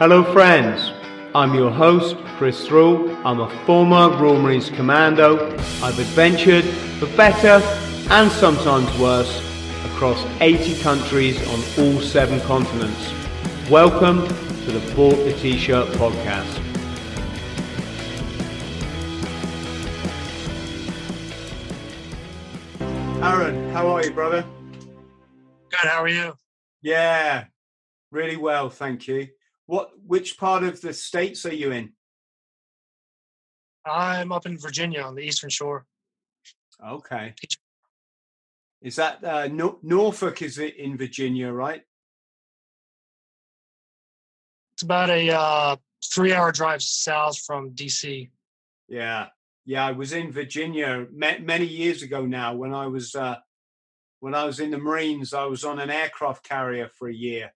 Hello friends, I'm your host, Chris Thrall. I'm a former Royal Marines Commando. I've adventured, for better and sometimes worse, across 80 countries on all 7 continents. Welcome to the Bought the T-Shirt podcast. Aaron, how are you, brother? Good, how are you? Yeah, really well, thank you. Which part of the States are you in? I'm up in Virginia on the Eastern Shore. Okay. Is that Norfolk is in Virginia, right? It's about a 3-hour drive south from DC. Yeah, I was in Virginia many years ago now when I was in the Marines. I was on an aircraft carrier for a year,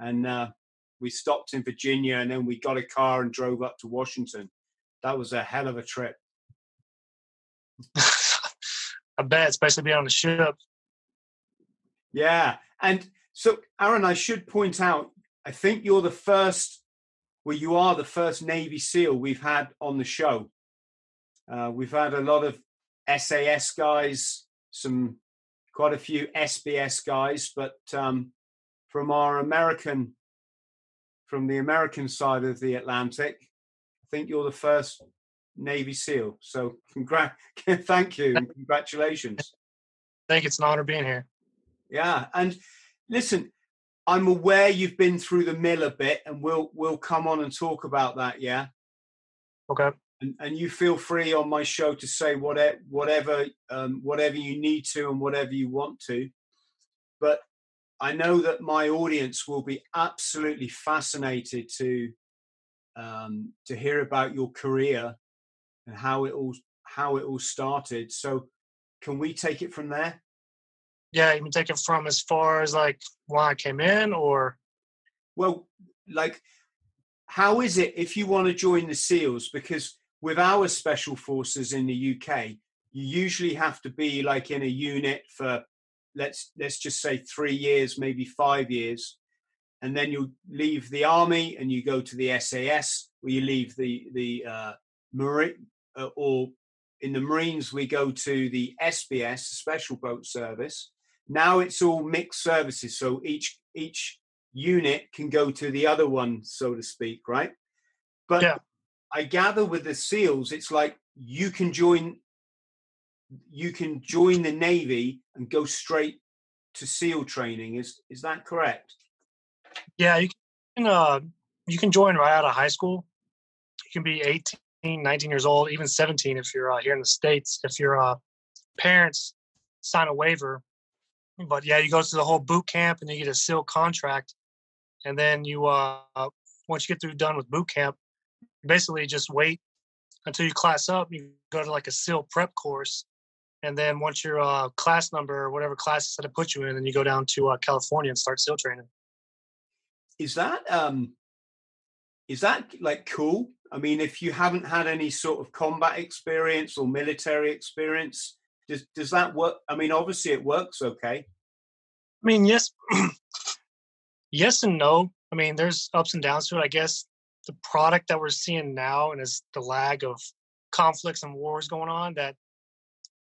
and we stopped in Virginia, and then we got a car and drove up to Washington. That was a hell of a trip. I bet, especially being on the ship. Yeah. And so, Aaron, I should point out, I think you are the first Navy SEAL we've had on the show. We've had a lot of SAS guys, quite a few SBS guys, but from the American side of the Atlantic, I think you're the first Navy SEAL. So thank you and congratulations. I think it's an honor being here. Yeah, and listen, I'm aware you've been through the mill a bit, and we'll come on and talk about that, yeah? Okay. And you feel free on my show to say whatever you need to and whatever you want to. But I know that my audience will be absolutely fascinated to hear about your career and how it all started. So, can we take it from there? Yeah, you can take it from as far as like why I came in, or how is it if you want to join the SEALs? Because with our special forces in the UK, you usually have to be like in a unit for let's just say 3 years, maybe 5 years, and then you leave the army and you go to the SAS, or you leave the Marine, or in the Marines we go to the SBS, Special Boat Service. Now it's all mixed services, so each unit can go to the other one, so to speak, right? But yeah. I gather with the SEALs, it's like you can join the Navy and go straight to SEAL training. Is that correct? Yeah, you can join right out of high school. You can be 18, 19 years old, even 17 if you're here in the States. If your parents sign a waiver, but yeah, you go through the whole boot camp and you get a SEAL contract, and then you once you get done with boot camp, you basically just wait until you class up. You go to like a SEAL prep course, and then once your class number or whatever class that it put you in, then you go down to California and start SEAL training. Is that like cool? I mean, if you haven't had any sort of combat experience or military experience, does that work? I mean, obviously it works okay. I mean, yes. Yes and no. I mean, there's ups and downs to it. I guess the product that we're seeing now, and is the lag of conflicts and wars going on, that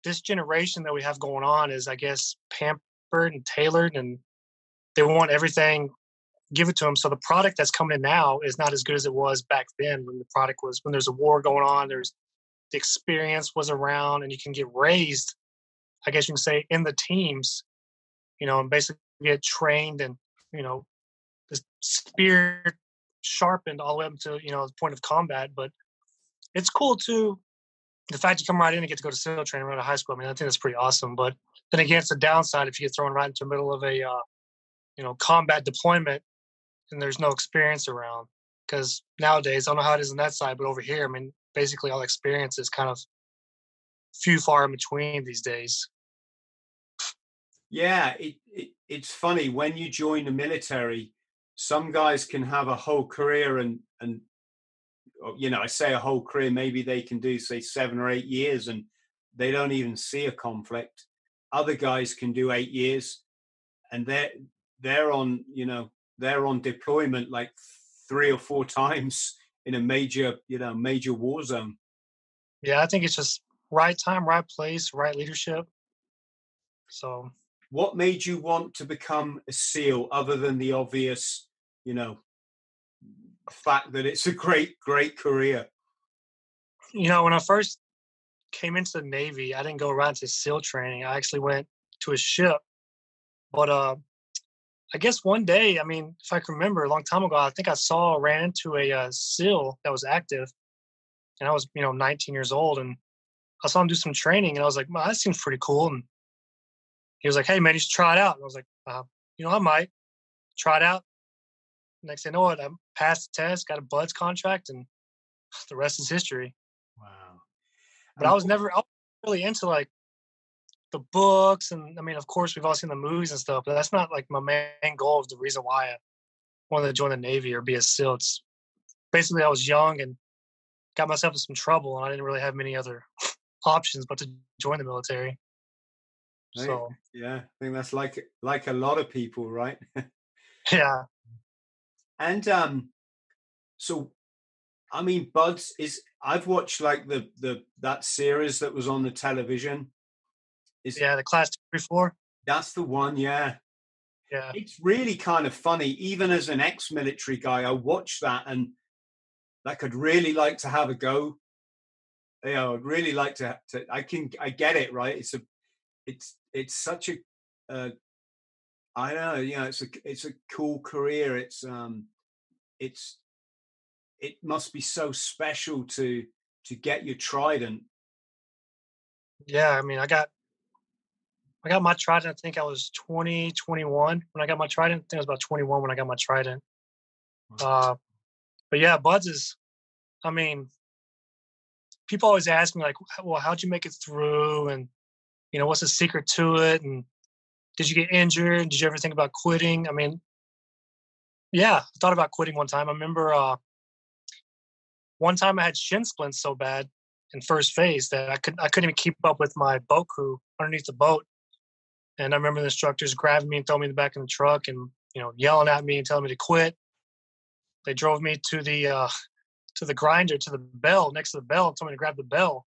this generation that we have going on is, I guess, pampered and tailored, and they want everything, give it to them. So the product that's coming in now is not as good as it was back then when there's a war going on, there's the experience was around, and you can get raised, I guess you can say, in the teams, you know, and basically get trained and, you know, the spear sharpened all the way up to, you know, the point of combat. But it's cool too, the fact you come right in and get to go to SEAL training right out of high school. I mean, I think that's pretty awesome. But then again, it's a downside if you get thrown right into the middle of a, combat deployment and there's no experience around. Because nowadays, I don't know how it is on that side, but over here, I mean, basically all experience is kind of few far in between these days. Yeah, it's funny. When you join the military, some guys can have a whole career and you know, I say a whole career, maybe they can do, say, 7 or 8 years and they don't even see a conflict. Other guys can do 8 years and they're on, you know, they're on deployment like 3 or 4 times in a major, you know, major war zone. Yeah, I think it's just right time, right place, right leadership. So what made you want to become a SEAL other than the obvious, you know, fact that it's a great, great career? You know, when I first came into the Navy, I didn't go right to SEAL training. I actually went to a ship. But I guess one day, I mean, if I can remember, a long time ago, I think I ran into a SEAL that was active, and I was, you know, 19 years old, and I saw him do some training, and I was like, wow, that seems pretty cool. And he was like, hey, man, you should try it out. And I was like, you know, I might try it out. Next thing I know, I passed the test, got a BUD/S contract, and the rest is history. Wow. But I was really into, like, the books, and I mean, of course, we've all seen the movies and stuff, but that's not like my main goal of the reason why I wanted to join the Navy or be a SEAL. It's basically, I was young and got myself in some trouble, and I didn't really have many other options but to join the military. So yeah, I think that's like a lot of people, right? Yeah. And so, I mean, BUD/S is, I've watched like that series that was on the television. Yeah, the class 234. That's the one, yeah. Yeah. It's really kind of funny. Even as an ex-military guy, I watched that and I could really like to have a go. You know, I'd really like to I get it, right? It's such a I don't know, you know, it's a cool career. It must be so special to get your trident. Yeah, I mean, I got my trident, I think I was 21 when I got my trident. I think I was about 21 when I got my trident. But yeah, BUD/S is, I mean, people always ask me like, well, how'd you make it through? And, you know, what's the secret to it? And did you get injured? Did you ever think about quitting? I mean, yeah, I thought about quitting one time. I remember one time I had shin splints so bad in first phase that I couldn't even keep up with my boat crew underneath the boat. And I remember the instructors grabbing me and throwing me in the back of the truck and, you know, yelling at me and telling me to quit. They drove me to the grinder, to the bell, next to the bell, and told me to grab the bell.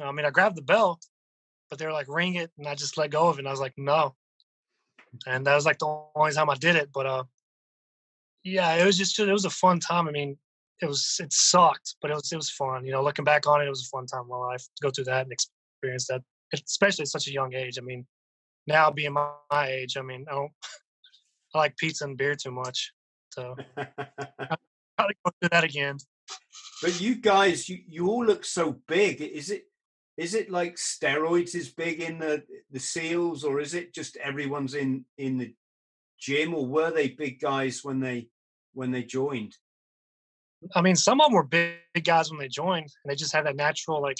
I mean, I grabbed the bell, but they were like, ring it, and I just let go of it. And I was like, no. And that was like the only time I did it. But yeah, it was a fun time. I mean, it sucked, but it was fun. You know, looking back on it, it was a fun time in my life to go through that and experience that, especially at such a young age. I mean, now being my age, I mean, I like pizza and beer too much. So I'll probably go through that again. But you guys, you all look so big. Is it like steroids is big in the SEALs, or is it just everyone's in the gym, or were they big guys when they joined? I mean, some of them were big guys when they joined, and they just had that natural, like,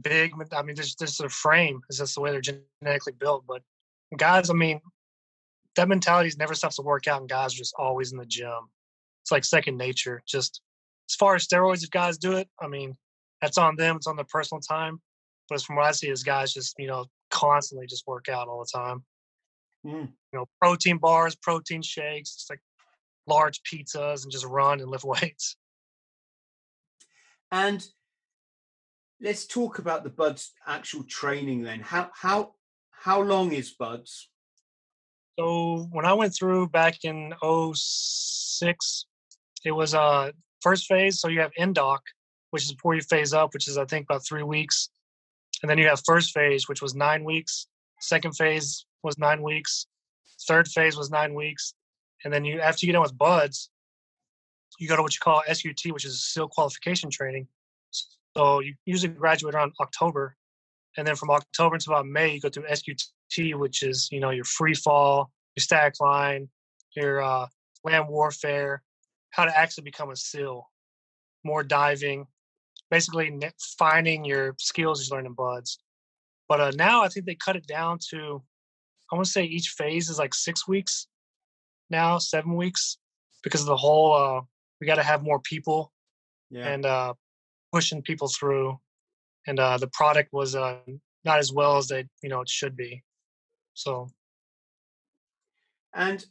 big. I mean, this their frame is just the way they're genetically built. But guys, I mean, that mentality never stops to work out, and guys are just always in the gym. It's like second nature. Just as far as steroids, if guys do it, I mean, that's on them. It's on their personal time. But from what I see is guys just, you know, constantly just work out all the time. Mm. You know, protein bars, protein shakes, just like large pizzas, and just run and lift weights. And let's talk about the BUD/S actual training then. How long is BUD/S? So when I went through back in 2006, it was first phase. So you have NDOC, which is before you phase up, which is, I think, about 3 weeks. And then you have first phase, which was 9 weeks. Second phase was 9 weeks. Third phase was 9 weeks. And then after you get done with BUD/S, you go to what you call SQT, which is SEAL qualification training. So you usually graduate around October. And then from October until about May, you go through SQT, which is, you know, your free fall, your stack line, your land warfare, how to actually become a SEAL, more diving, basically finding your skills you learn in BUDS. But now I think they cut it down to, I want to say each phase is like 6 weeks now, 7 weeks, because of the whole, we got to have more people and pushing people through. And the product was not as well as they, it should be. So. And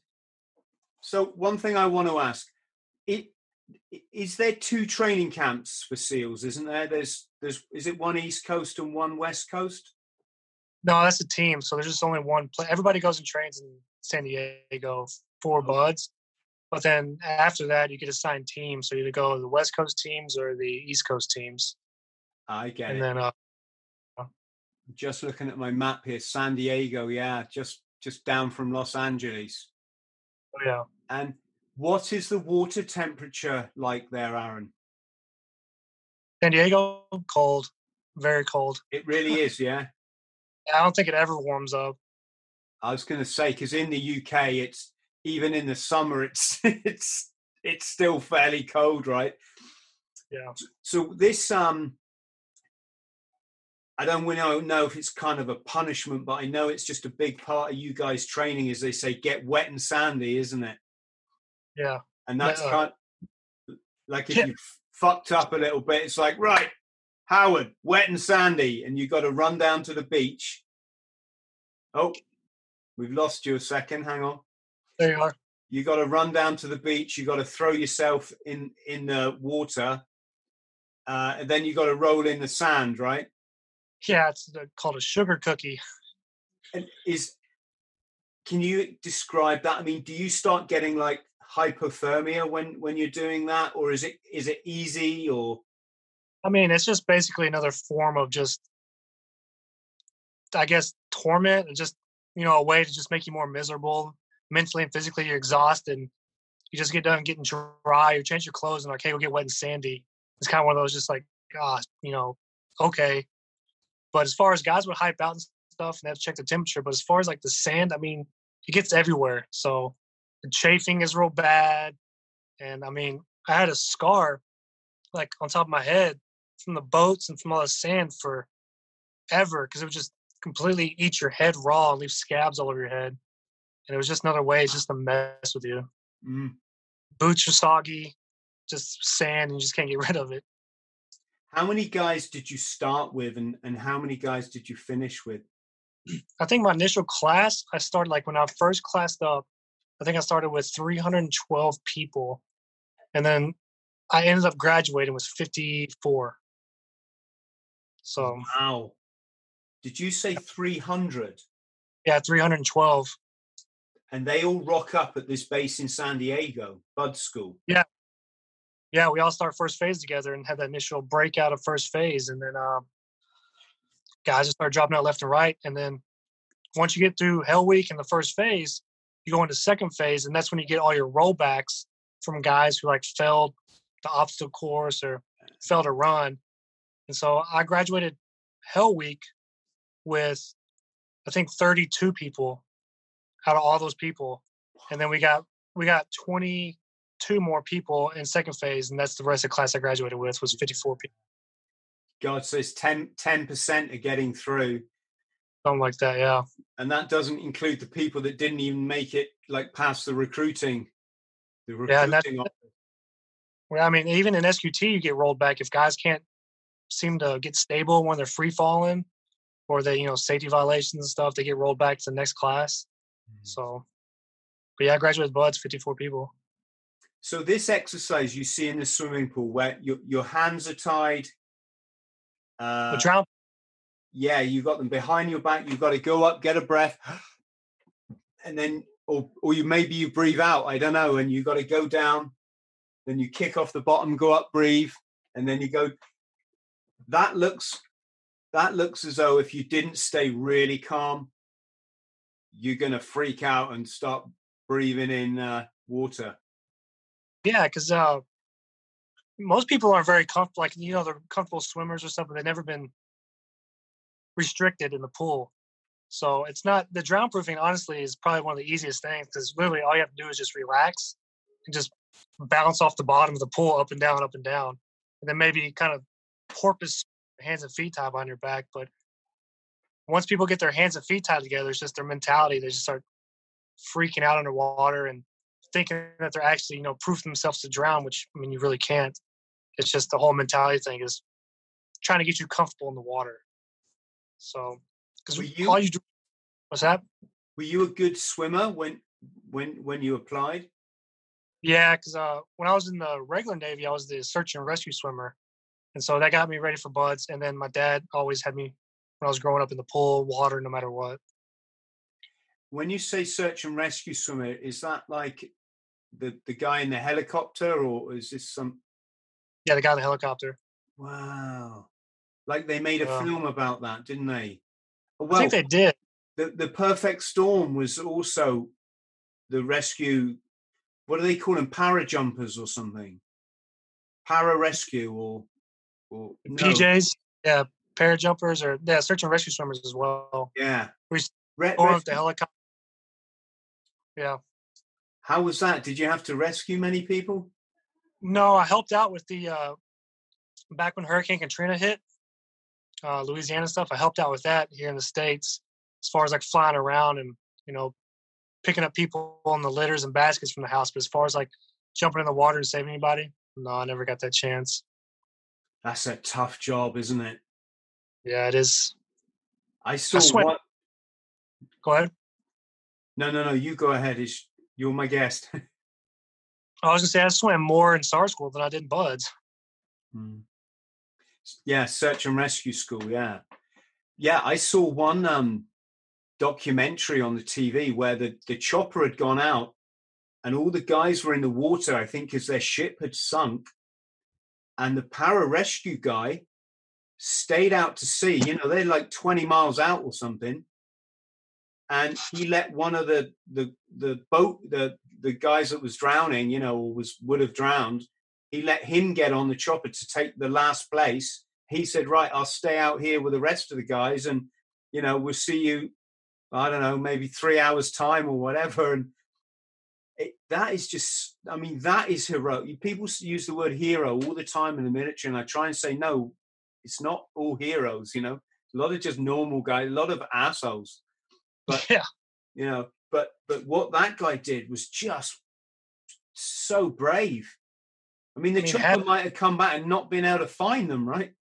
so one thing I want to ask, is there two training camps for SEALs, isn't there? There's is it one East Coast and one West Coast? No, that's a team. So there's just only one place. Everybody goes and trains in San Diego for BUDS. But then after that, you get assigned teams. So you either go to the West Coast teams or the East Coast teams. I get it. And then just looking at my map here, San Diego, just down from Los Angeles. Oh, yeah. And what is the water temperature like there, Aaron? San Diego, cold, very cold. It really is, yeah. I don't think it ever warms up. I was going to say, because in the UK, it's even in the summer, it's still fairly cold, right? Yeah. So this I don't know if it's kind of a punishment, but I know it's just a big part of you guys' training, is they say get wet and sandy, isn't it? Yeah. And that's kind of, like if you fucked up a little bit, it's like, right, Howard, wet and sandy, and you got to run down to the beach. Oh, we've lost you a second. Hang on. There you are. You got to run down to the beach. You got to throw yourself in the water, and then you got to roll in the sand, right? Yeah, it's called a sugar cookie. And can you describe that? I mean, do you start getting like hypothermia when you're doing that, or is it easy? Or I mean, it's just basically another form of just, I guess, torment, and just, a way to just make you more miserable mentally and physically. You're exhausted, and you just get done getting dry. You change your clothes and like, hey, we'll get wet and sandy. It's kind of one of those, just like, okay. But as far as guys would hype out and stuff, and they have to check the temperature. But as far as like the sand, I mean, it gets everywhere. So the chafing is real bad. And I mean, I had a scar like on top of my head from the boats and from all the sand forever, because it would just completely eat your head raw and leave scabs all over your head. And it was just another way, it's just to mess with you. Mm. Boots are soggy, just sand, and you just can't get rid of it. How many guys did you start with, and how many guys did you finish with? I think my initial class, I started like when I first classed up, I think I started with 312 people. And then I ended up graduating with 54. So. Wow. Did you say 300? Yeah, 312. And they all rock up at this base in San Diego, BUD School. Yeah. Yeah, we all start first phase together and had that initial breakout of first phase. And then guys just start dropping out left and right. And then once you get through Hell Week and the first phase, you go into second phase. And that's when you get all your rollbacks from guys who like failed the obstacle course or failed a run. And so I graduated Hell Week with, I think, 32 people out of all those people. And then we got 22 more people in second phase, and that's the rest of the class I graduated with, was 54 people. God, so it's 10% are getting through. Something like that, yeah. And that doesn't include the people that didn't even make it, like, past the recruiting. The recruiting office. Well, I mean, even in SQT, you get rolled back if guys can't seem to get stable when they're free falling, or they, safety violations and stuff. They get rolled back to the next class. Mm-hmm. So, but yeah, I graduated with BUDS, 54 people. So this exercise you see in the swimming pool where your hands are tied. Yeah, you got them behind your back. You've got to go up, get a breath, and then, or maybe you breathe out. I don't know. And you got to go down. Then you kick off the bottom, go up, breathe, and then you go. That looks as though if you didn't stay really calm, you're going to freak out and start breathing in water. Yeah, because most people aren't very comfortable. Like, they're comfortable swimmers or something. They've never been restricted in the pool. So it's not – the drown proofing, honestly, is probably one of the easiest things, because literally all you have to do is just relax just bounce off the bottom of the pool up and down, and then maybe kind of porpoise hands and feet tie behind your back. But once people get their hands and feet tied together, it's just their mentality. They just start freaking out underwater and thinking that they're actually, you know, proof themselves to drown, which, I mean, you really can't. It's just the whole mentality thing is trying to get you comfortable in the water. So, because what's that? Were you a good swimmer when you applied? Yeah, because when I was in the regular Navy, I was the search and rescue swimmer, and so that got me ready for BUDS. And then my dad always had me when I was growing up in the pool, water, no matter what. When you say search and rescue swimmer, is that like the guy in the helicopter, or is this some? Yeah, the guy in the helicopter. Wow. Like they made a film about that, didn't they? Well, I think they did. The Perfect Storm was also the rescue. What do they call them? Para jumpers or something? Para rescue or no. PJs? Yeah, para jumpers or search and rescue swimmers as well. Yeah. Or the helicopter. Yeah. How was that? Did you have to rescue many people? No, I helped out with the back when Hurricane Katrina hit, Louisiana stuff. I helped out with that here in the States, as far as like flying around and, you know, picking up people on the litters and baskets from the house. But as far as like jumping in the water and saving anybody, no, I never got that chance. That's a tough job, isn't it? Yeah, it is. I Go ahead. No. You go ahead. You're my guest. I was going to say, I swam more in SAR school than I did in BUDS. Mm. Yeah, search and rescue school, yeah. Yeah, I saw one documentary on the TV where the chopper had gone out and all the guys were in the water, I think, because their ship had sunk. And the para-rescue guy stayed out to sea. You know, they're like 20 miles out or something. And he let one of the guys that was drowning, you know, would have drowned. He let him get on the chopper to take the last place. He said, right, I'll stay out here with the rest of the guys and, you know, we'll see you, I don't know, maybe 3 hours time or whatever. And that is just, I mean, that is heroic. People use the word hero all the time in the military. And I try and say, no, it's not all heroes, you know, a lot of just normal guys, a lot of assholes. But, yeah, you know, but what that guy did was just so brave. I mean, chopper might have come back and not been able to find them, right?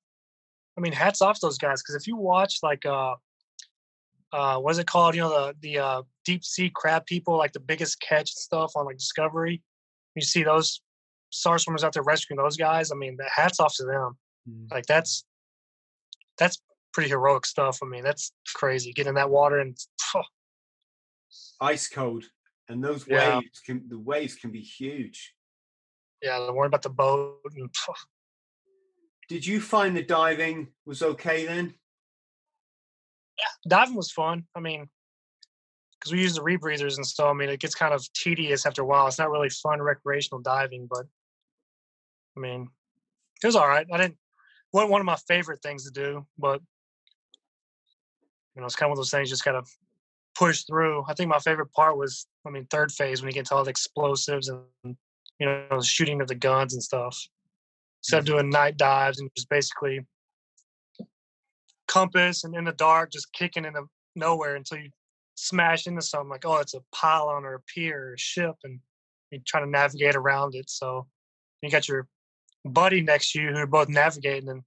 I mean, hats off to those guys, because if you watch, like, what is it called? You know, the deep sea crab people, like the biggest catch stuff on like Discovery. You see those SAR swimmers out there rescuing those guys. I mean, the hats off to them. Mm. Like that's pretty heroic stuff. I mean, that's crazy. Get in that water and ice cold, and those waves can be huge. Yeah, don't worry about the boat. Did you find the diving was okay then? Yeah, diving was fun. I mean, because we use the rebreathers and so, I mean, it gets kind of tedious after a while. It's not really fun recreational diving, but I mean, it was all right. Wasn't one of my favorite things to do, but you know, it's kind of one of those things you just gotta push through. I think my favorite part was, I mean, third phase, when you get to all the explosives and, you know, shooting of the guns and stuff. Instead of doing night dives and just basically compass and in the dark, just kicking into nowhere until you smash into something like, oh, it's a pylon or a pier or a ship, and you're trying to navigate around it. So you got your buddy next to you who are both navigating, and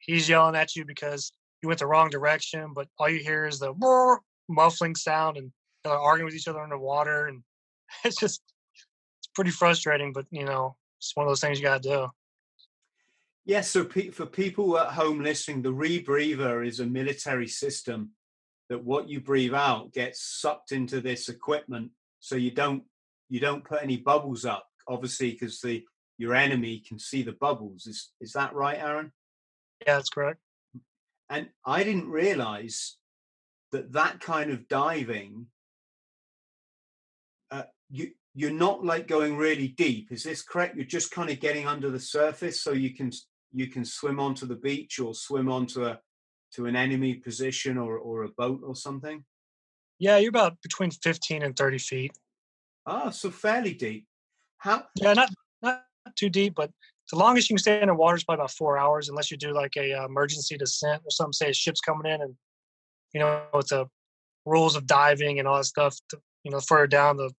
he's yelling at you because you went the wrong direction, but all you hear is the muffling sound, and they're arguing with each other underwater, and it's just pretty frustrating, but you know, it's one of those things you gotta do. Yeah, so for people at home listening, the rebreather is a military system that what you breathe out gets sucked into this equipment, so you don't put any bubbles up, obviously, because your enemy can see the bubbles. Is that right, Aaron? Yeah, that's correct. And I didn't realize that kind of diving, you're not like going really deep. Is this correct? You're just kind of getting under the surface so you can swim onto the beach or swim onto an enemy position or a boat or something? Yeah, you're about between 15 and 30 feet. Ah, so fairly deep. How? Yeah, not too deep, but the longest you can stay in the water is probably about 4 hours, unless you do like a emergency descent or something. Say a ship's coming in, and you know, with the rules of diving and all that stuff, you know, further down, the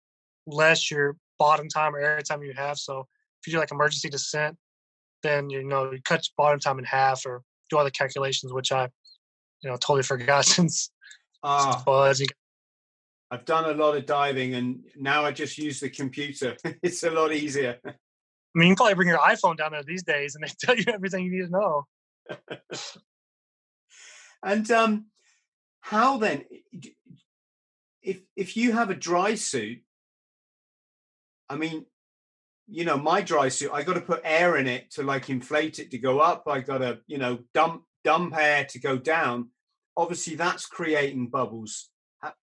less your bottom time or air time you have. So if you do like emergency descent, then you know you cut your bottom time in half, or do all the calculations, which I, you know, totally forgot since. I've done a lot of diving, and now I just use the computer. It's a lot easier. I mean, you can probably bring your iPhone down there these days, and they tell you everything you need to know. And how then, if you have a dry suit, I mean, you know, my dry suit, I got to put air in it to like inflate it to go up. I got to, you know, dump air to go down. Obviously, that's creating bubbles.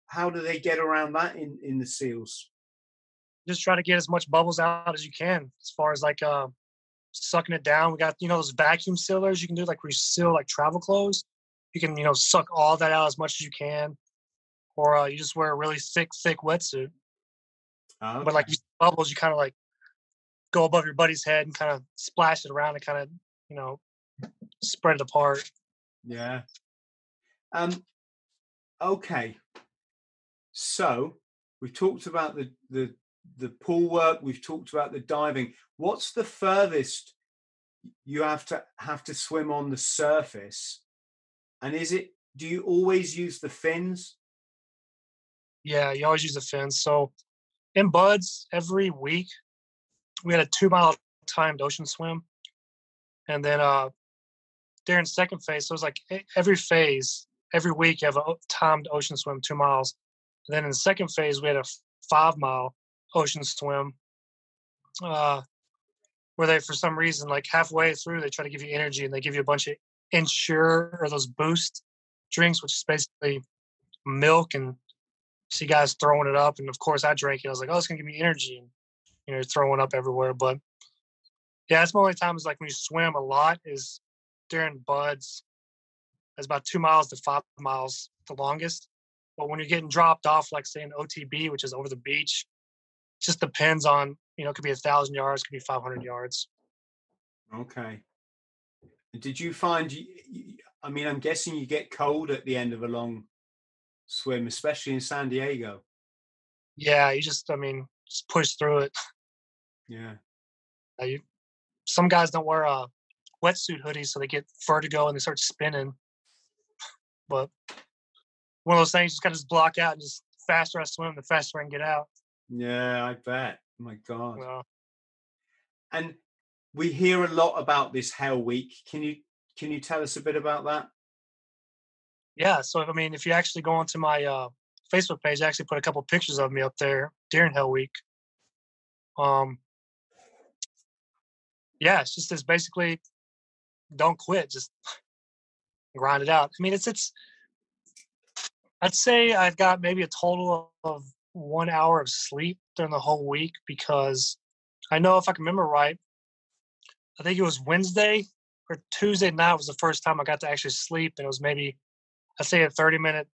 How do they get around that in the SEALs? Just try to get as much bubbles out as you can, as far as like sucking it down. We got, you know, those vacuum sealers you can do, like reseal like travel clothes. You can, you know, suck all that out as much as you can. Or you just wear a really thick wetsuit. Okay. But like bubbles, you kind of like go above your buddy's head and kind of splash it around and kind of, you know, spread it apart. Yeah. Okay. So we've talked about the pool work. We've talked about the diving. What's the furthest you have to swim on the surface? And do you always use the fins? Yeah, you always use the fins. So in BUDS, every week we had a 2-mile timed ocean swim. And then during second phase, so it was like every phase, every week you have a timed ocean swim, 2 miles. And then in the second phase, we had a 5-mile ocean swim where they, for some reason, like halfway through, they try to give you energy and they give you a bunch of Ensure or those boost drinks, which is basically milk. And see guys throwing it up. And of course, I drank it. I was like, oh, it's going to give me energy. And, you know, you're throwing up everywhere. But yeah, that's my only time is like when you swim a lot is during BUDS. It's about 2 miles to 5 miles, the longest. But when you're getting dropped off, like say an OTB, which is over the beach, it just depends on, you know, it could be 1,000 yards, could be 500 yards. Okay. Did you find, I mean, I'm guessing you get cold at the end of a long swim, especially in San Diego. Yeah, you just, I mean, just push through it. Yeah. Some guys don't wear wetsuit hoodies, so they get vertigo and they start spinning. But one of those things, just kind of block out, and just the faster I swim, the faster I can get out. Yeah, I bet. Oh my God. Yeah. And we hear a lot about this Hell Week. Can you tell us a bit about that? Yeah. So, I mean, if you actually go onto my Facebook page, I actually put a couple pictures of me up there during Hell Week. Yeah, it's just this basically don't quit, just grind it out. I mean, it's I'd say I've got maybe a total of 1 hour of sleep during the whole week, because I know, if I can remember right, I think it was Wednesday or Tuesday night was the first time I got to actually sleep. And it was maybe, I'd say a 30 minute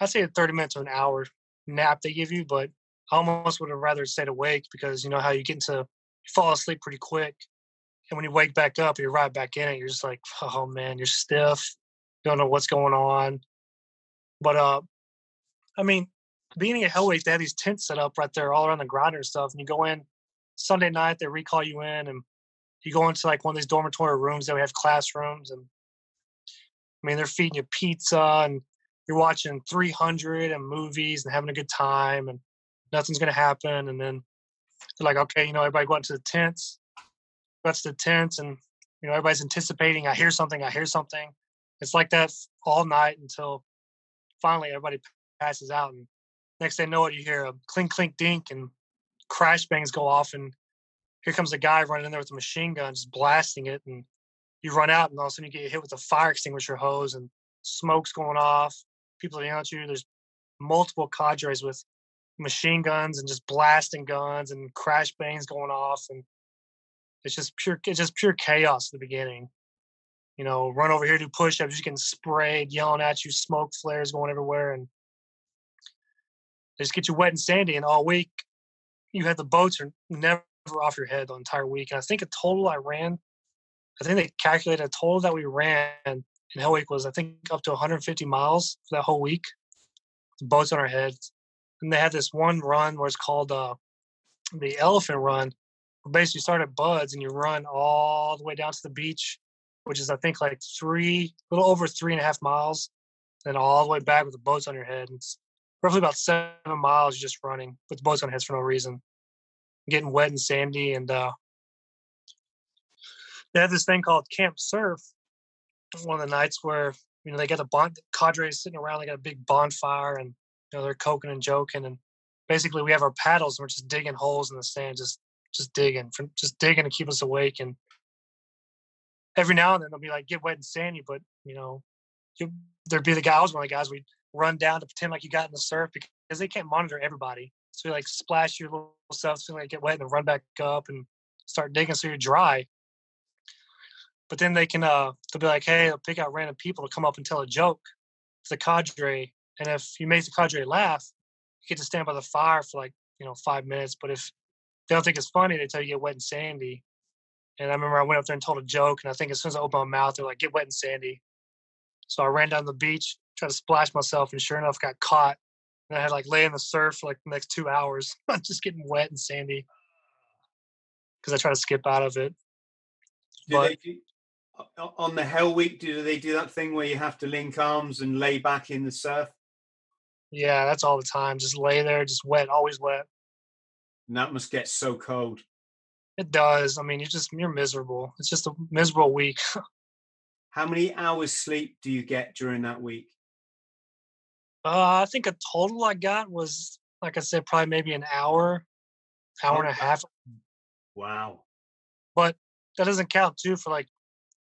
to an hour nap they give you, but I almost would have rather stayed awake, because you know how you fall asleep pretty quick. And when you wake back up, you're right back in it. You're just like, oh man, you're stiff. You don't know what's going on. But, I mean, being at Hell Week, they had these tents set up right there all around the grinder and stuff. And you go in Sunday night, they recall you in, and you go into like one of these dormitory rooms that we have classrooms, and I mean, they're feeding you pizza and you're watching 300 and movies and having a good time, and nothing's going to happen. And then they're like, okay, you know, everybody go into the tents, and you know, everybody's anticipating, I hear something. It's like that all night until finally everybody passes out. And next thing you know, you hear a clink, clink, dink, and crash bangs go off, and here comes a guy running in there with a machine gun, just blasting it, and you run out, and all of a sudden you get hit with a fire extinguisher hose, and smoke's going off. People are yelling at you. There's multiple cadres with machine guns and just blasting guns and crash bangs going off, and it's just pure chaos at the beginning. You know, run over here, do push-ups, just getting sprayed, yelling at you, smoke flares going everywhere, and they just get you wet and sandy. And all week, you had the boats are never off your head the entire week. And I think a total I ran, I think they calculated a total that we ran in Hell Week was, I think, up to 150 miles for that whole week. Boats on our heads. And they had this one run where it's called the Elephant Run. Basically, you start at BUD/S and you run all the way down to the beach, which is, I think, like a little over 3.5 miles, and all the way back with the boats on your head. It's roughly about 7 miles just running with the boats on your heads for no reason, getting wet and sandy. And they had this thing called Camp Surf one of the nights where, you know, they got the cadre sitting around, they got a big bonfire, and, you know, they're coking and joking. And basically, we have our paddles and we're just digging holes in the sand, just digging to keep us awake. And every now and then they'll be like, get wet and sandy, but, you know, there'd be the guy, I was one of the guys, we'd run down to pretend like you got in the surf because they can't monitor everybody. So you like splash your little stuff, so like get wet, and then run back up and start digging so you're dry. But then they can, they'll be like, hey, they'll pick out random people to come up and tell a joke to the cadre. And if you make the cadre laugh, you get to stand by the fire for like, you know, 5 minutes. But if they don't think it's funny, they tell you get wet and sandy. And I remember I went up there and told a joke, and I think as soon as I opened my mouth, they're like, get wet and sandy. So I ran down the beach, tried to splash myself, and sure enough, got caught. And I had like lay in the surf for like the next 2 hours. I'm just getting wet and sandy because I tried to skip out of it. On the Hell Week, do they do that thing where you have to link arms and lay back in the surf? Yeah, that's all the time. Just lay there, just wet, always wet. And that must get so cold. It does. I mean, you're miserable. It's just a miserable week. How many hours sleep do you get during that week? I think a total I got was, like I said, probably maybe an hour and a half. Wow. But that doesn't count too for like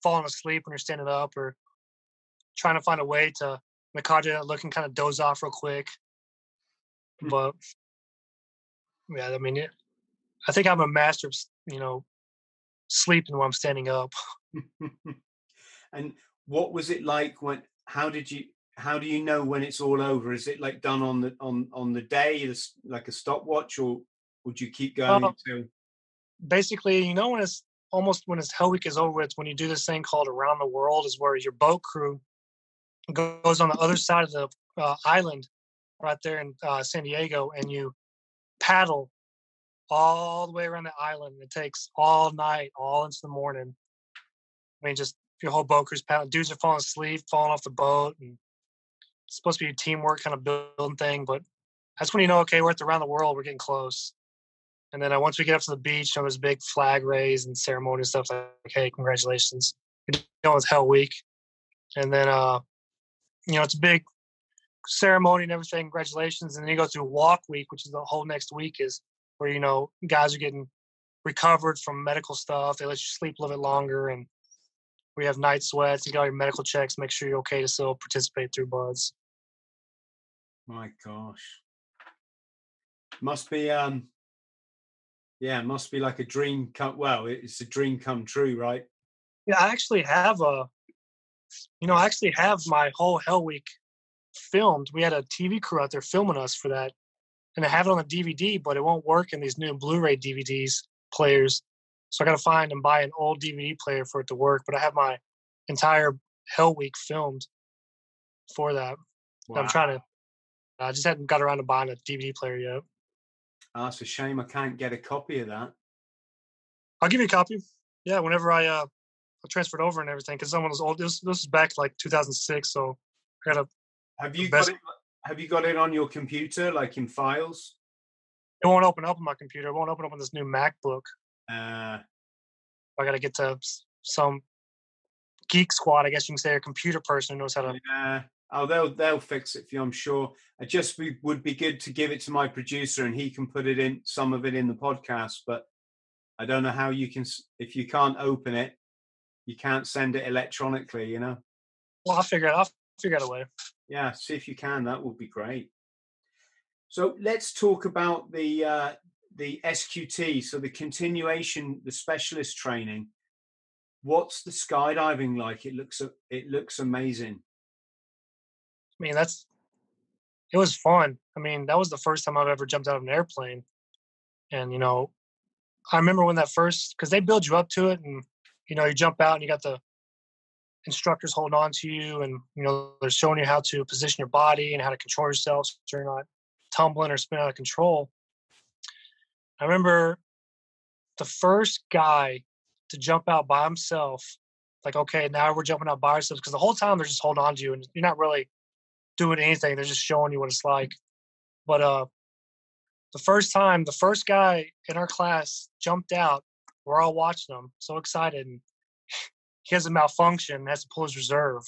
falling asleep when you're standing up or trying to find a way to the cadre looking kind of doze off real quick. But yeah, I mean, I think I'm a master of, you know, sleeping while I'm standing up. And what was it like when? How do you know when it's all over? Is it like done on the on the day, like a stopwatch, or would you keep going until? Basically, you know, when Hell Week is over, it's when you do this thing called Around the World, is where your boat crew goes on the other side of the island, right there in San Diego, and you paddle all the way around the island. It takes all night, all into the morning. I mean, just your whole boat crew's paddling. Dudes are falling asleep, falling off the boat, and it's supposed to be a teamwork kind of building thing. But that's when you know, okay, we're at the Around the World, we're getting close. And then once we get up to the beach, you know, there's big flag raise and ceremony and stuff, like, hey, congratulations, you're done with Hell Week. And then you know, it's a big ceremony and everything, congratulations. And then you go through Walk Week, which is the whole next week, is where, you know, guys are getting recovered from medical stuff. They let you sleep a little bit longer, and we have night sweats. You got all your medical checks, make sure you're okay to still participate through BUD/S. My gosh. Must be like a dream come, well, it's a dream come true, right? Yeah, I actually have my whole Hell Week filmed. We had a TV crew out there filming us for that. And I have it on a DVD, but it won't work in these new Blu-ray DVDs players. So I got to find and buy an old DVD player for it to work. But I have my entire Hell Week filmed for that. Wow. I just hadn't got around to buying a DVD player yet. Oh, it's a shame I can't get a copy of that. I'll give you a copy. Yeah, whenever I transferred over and everything, because someone was old. This was back like 2006, so I got a. Have you got it on your computer, like in files? It won't open up on my computer. It won't open up on this new MacBook. I got to get to some geek squad, I guess you can say, a computer person who knows how to. Yeah. Oh, they'll fix it for you, I'm sure. It just would be good to give it to my producer, and he can put it in some of it in the podcast. But I don't know how you can, if you can't open it, you can't send it electronically, you know. Well, I'll figure out a way. Yeah, see if you can. That would be great. So let's talk about the SQT, so the continuation, the specialist training. What's the skydiving like? It looks amazing. I mean, it was fun. I mean, that was the first time I've ever jumped out of an airplane. And, you know, I remember when that first, because they build you up to it, and you know, you jump out and you got the instructors holding on to you, and you know, they're showing you how to position your body and how to control yourself so you're not tumbling or spinning out of control. I remember the first guy to jump out by himself, like, okay, now we're jumping out by ourselves, because the whole time they're just holding on to you and you're not really doing anything. They're just showing you what it's like. But the first time, the first guy in our class jumped out, we're all watching him, so excited. And he has a malfunction and has to pull his reserve.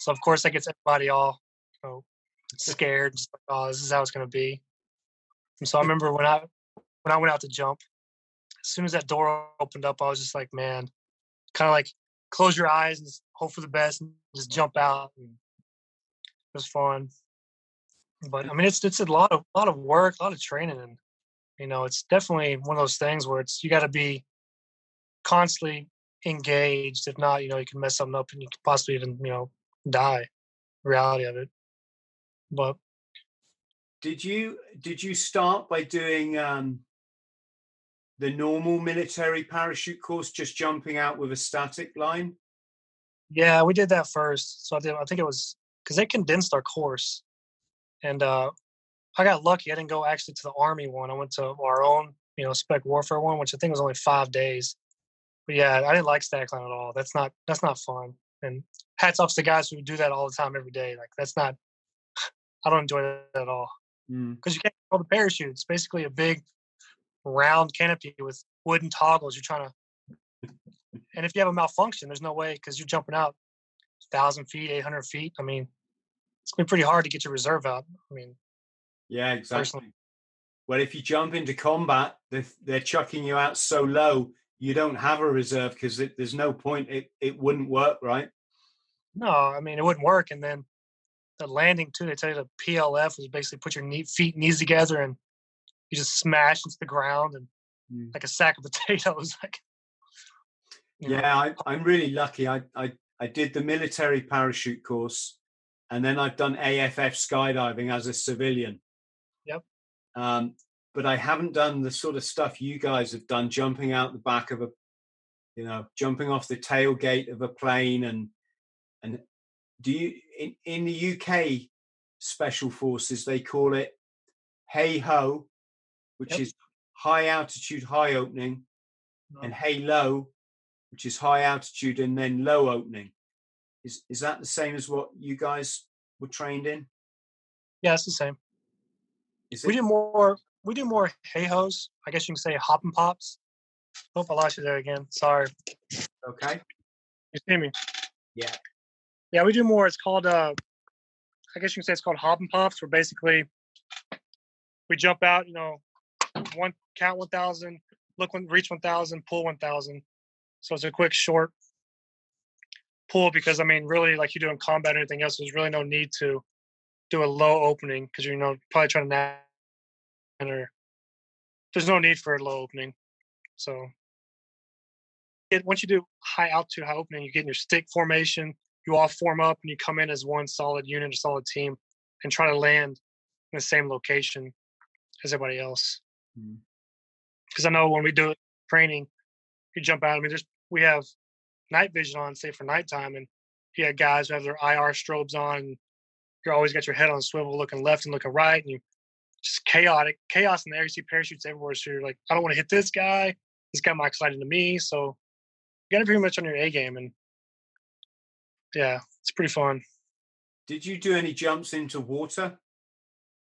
So, of course, that gets everybody all, you know, scared. Just like, oh, this is how it's going to be. And so I remember when I went out to jump, as soon as that door opened up, I was just like, man, kind of like close your eyes and just hope for the best and just jump out. And it was fun. But I mean, it's a lot of work, a lot of training, and you know, it's definitely one of those things where it's, you got to be constantly engaged. If not, you know, you can mess something up and you could possibly even, you know, die. Reality of it. But did you start by doing the normal military parachute course, just jumping out with a static line? Yeah, we did that first. So I think it was because they condensed our course. And I got lucky. I didn't go actually to the Army one. I went to our own, you know, spec warfare one, which I think was only 5 days. But yeah, I didn't like static line at all. That's not fun. And hats off to the guys who do that all the time, every day. Like, that's not, I don't enjoy that at all. Because you can't control the parachute. It's basically a big round canopy with wooden toggles. You're trying to, and if you have a malfunction, there's no way, because you're jumping out 1,000 feet, 800 feet. I mean, it's been pretty hard to get your reserve out. I mean, yeah, exactly. Personally. Well, if you jump into combat, they're chucking you out so low, you don't have a reserve, because there's no point. It wouldn't work, right? No, I mean, it wouldn't work. And then the landing too, they tell you the PLF is basically put your knees together and you just smash into the ground and like a sack of potatoes. Like, yeah, I'm really lucky. I did the military parachute course, and then I've done AFF skydiving as a civilian. Yep. But I haven't done the sort of stuff you guys have done, jumping out the back of a, you know, jumping off the tailgate of a plane. And do you, in the UK Special Forces, they call it hey ho, which yep. is high altitude, high opening, and hey low, which is high altitude and then low opening. Is that the same as what you guys were trained in? Yeah, it's the same. We do more hey hoes. I guess you can say hop and pops. Hope I lost you there again. Sorry. Okay. You see me? Yeah. Yeah, we do more. It's called I guess you can say it's called hop and pops, where basically we jump out, you know, one count 1,000, look one, reach 1,000, pull 1,000. So it's a quick short pull, because I mean, really, like you do in combat or anything else, there's really no need to do a low opening, because you know, probably trying to enter. There's no need for a low opening. So once you do high altitude, high opening, you get in your stick formation. You all form up and you come in as one solid unit, a solid team, and try to land in the same location as everybody else. Because I know when we do training, you jump out. I mean, we have night vision on, say for nighttime, and you have guys who have their IR strobes on, and you're always got your head on a swivel, looking left and looking right, and you just chaos in the air. You see parachutes everywhere, so you're like, I don't want to hit this guy. This guy might slide into me. So you got to be pretty much on your A game, and yeah, it's pretty fun. Did you do any jumps into water?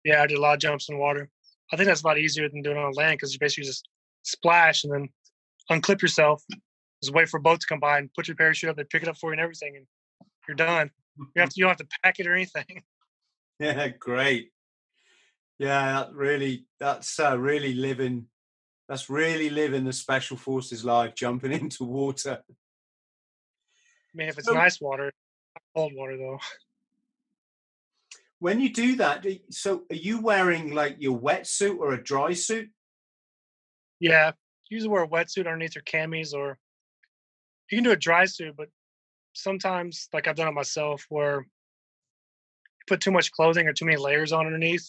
Yeah, I did a lot of jumps in water. I think that's a lot easier than doing it on land, because you basically just splash and then unclip yourself, just wait for a boat to come by and put your parachute up. They pick it up for you and everything, and you're done. You don't have to pack it or anything. Yeah, great. Yeah, that's really living the Special Forces life, jumping into water. I mean, if it's nice water, cold water though. When you do that, so are you wearing like your wetsuit or a dry suit? Yeah, you usually wear a wetsuit underneath your camis, or you can do a dry suit, but sometimes, like I've done it myself, where you put too much clothing or too many layers on underneath,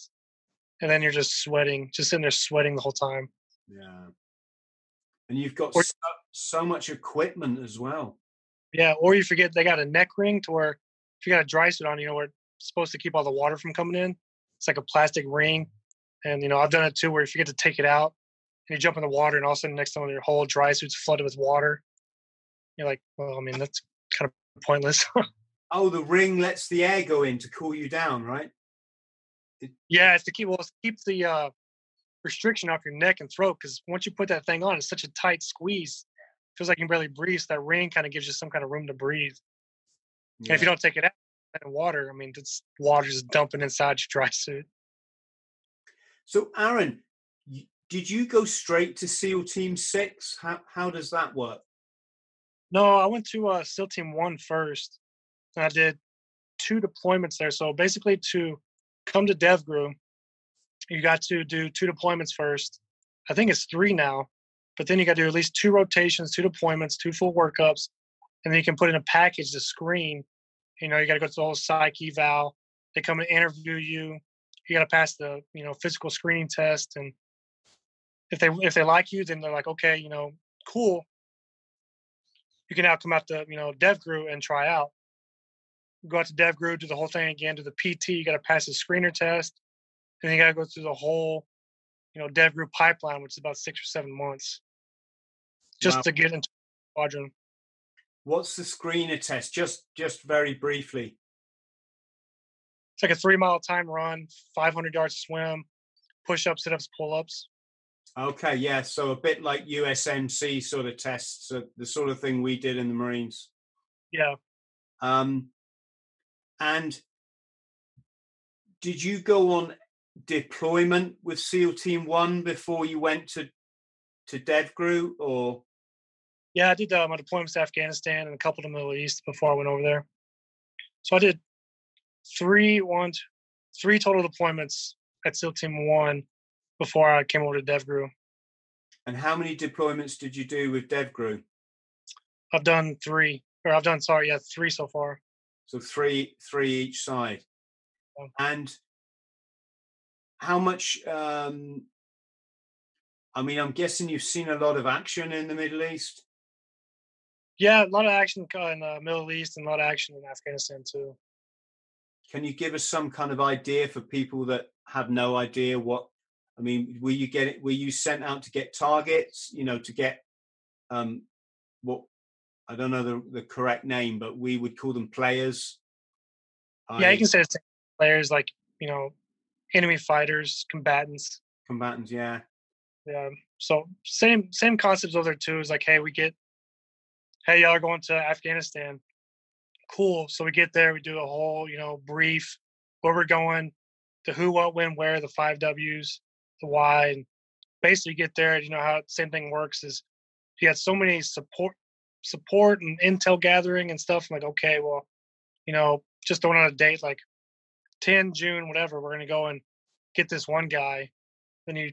and then you're just sweating, just sitting there sweating the whole time. Yeah. And you've got so much equipment as well. Yeah, or you forget they got a neck ring to where if you got a dry suit on, you know, we're supposed to keep all the water from coming in. It's like a plastic ring. And, you know, I've done it too where you forget to take it out and you jump in the water and all of a sudden next time your whole dry suit's flooded with water. You're like, well, I mean, that's kind of pointless. Oh, the ring lets the air go in to cool you down, right? Yeah, it's to keep, well, it's to keep the restriction off your neck and throat, because once you put that thing on, it's such a tight squeeze. It feels like you can barely breathe. So that ring kind of gives you some kind of room to breathe. Yeah. And if you don't take it out in water, I mean, it's water just dumping inside your dry suit. So, Aaron, did you go straight to SEAL Team 6? How does that work? No, I went to SEAL Team 1 first. And I did 2 deployments there. So basically to come to DevGroup, you got to do 2 deployments first. I think it's 3 now, but then you got to do at least 2 rotations, 2 deployments, 2 full workups, and then you can put in a package to screen. You know, you got to go through the whole psych eval. They come and interview you. You got to pass the, you know, physical screening test. And if they like you, then they're like, okay, you know, cool. You can now come out to, you know, DevGroup and try out. Go out to DevGroup, do the whole thing again, do the PT. You got to pass the screener test. And then you got to go through the whole, you know, DevGroup pipeline, which is about 6 or 7 months just to get into the squadron. What's the screener test? Just very briefly. It's like a 3-mile time run, 500 yards swim, push-ups, sit-ups, pull-ups. Okay, yeah. So a bit like USMC sort of tests, the sort of thing we did in the Marines. Yeah. And did you go on deployment with SEAL Team 1 before you went to DevGroup, or? Yeah, I did my deployments to Afghanistan and a couple to the Middle East before I went over there. So I did three total deployments at SEAL Team 1 before I came over to DevGroup. And how many deployments did you do with DevGroup? I've done three so far. So three each side. And how much, I mean, I'm guessing you've seen a lot of action in the Middle East? Yeah, a lot of action in the Middle East and a lot of action in Afghanistan too. Can you give us some kind of idea for people that have no idea what, I mean, were you sent out to get targets, you know, to get what? I don't know the correct name, but we would call them players. Yeah, you can say players, like, you know, enemy fighters, combatants. Combatants, yeah. Yeah. So same concepts over there too. Is like, hey, hey, y'all are going to Afghanistan. Cool. So we get there, we do a whole, you know, brief, where we're going, the who, what, when, where, the 5 W's, the why, and basically get there. You know how same thing works is you got so many support and intel gathering and stuff. I'm like, okay, well, you know, just throwing out a date like 10 June, whatever, we're going to go and get this one guy. Then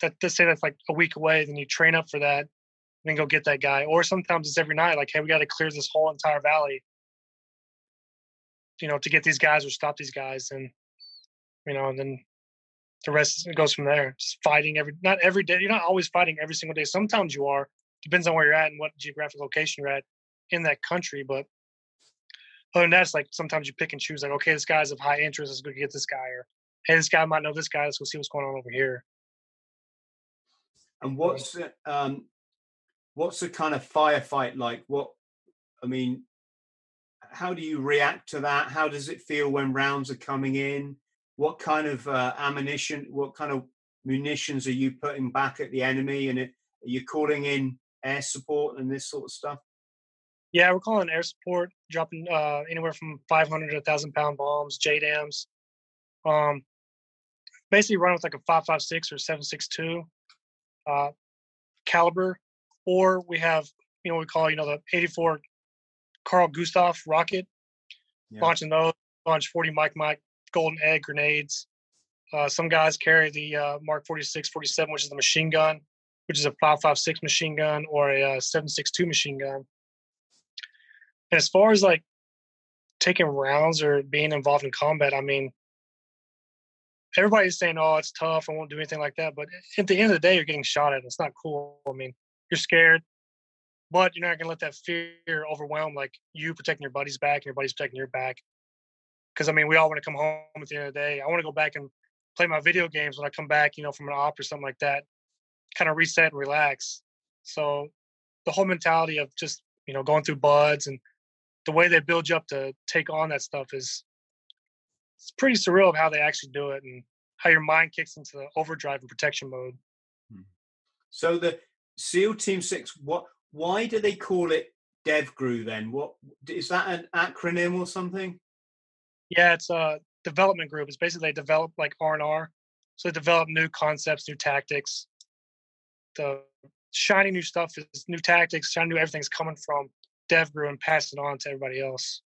let's say that's like a week away. Then you train up for that and then go get that guy. Or sometimes it's every night, like, hey, we got to clear this whole entire valley, you know, to get these guys or stop these guys. And, you know, and then the rest goes from there. Just fighting not every day. You're not always fighting every single day. Sometimes you are. Depends on where you're at and what geographic location you're at in that country. But other than that, it's like sometimes you pick and choose, like, okay, this guy's of high interest, let's go get this guy. Or, hey, this guy might know this guy, let's go see what's going on over here. And what's the kind of firefight like? How do you react to that? How does it feel when rounds are coming in? What kind of ammunition, what kind of munitions are you putting back at the enemy? And are you calling in air support and this sort of stuff? Yeah, we're calling air support, dropping anywhere from 500 to 1,000-pound bombs, J-DAMs. Basically run with like a 5.56 or 7.62 caliber. Or we have, you know, what we call, you know, the 84 Carl Gustav rocket. Yeah. Launching those, launch 40 Mike golden egg grenades. Some guys carry the Mark 46, 47, which is the machine gun, which is a 5.56 machine gun or a 7.62 machine gun. And as far as like taking rounds or being involved in combat, I mean, everybody's saying, oh, it's tough, I won't do anything like that. But at the end of the day, you're getting shot at. It's not cool. I mean, you're scared, but you're not going to let that fear overwhelm, like, you protecting your buddy's back and your buddy's protecting your back. Because, I mean, we all want to come home at the end of the day. I want to go back and play my video games when I come back, you know, from an op or something like that, kind of reset and relax. So the whole mentality of just, you know, going through BUDS and the way they build you up to take on that stuff is, it's pretty surreal of how they actually do it and how your mind kicks into the overdrive and protection mode. So the SEAL Team 6, why do they call it DevGroup then? What is that, an acronym or something? Yeah, it's a development group. It's basically they develop like R&R. So they develop new concepts, new tactics. The shiny new stuff is new tactics, shiny new everything's coming from DevGroup and passing it on to everybody else.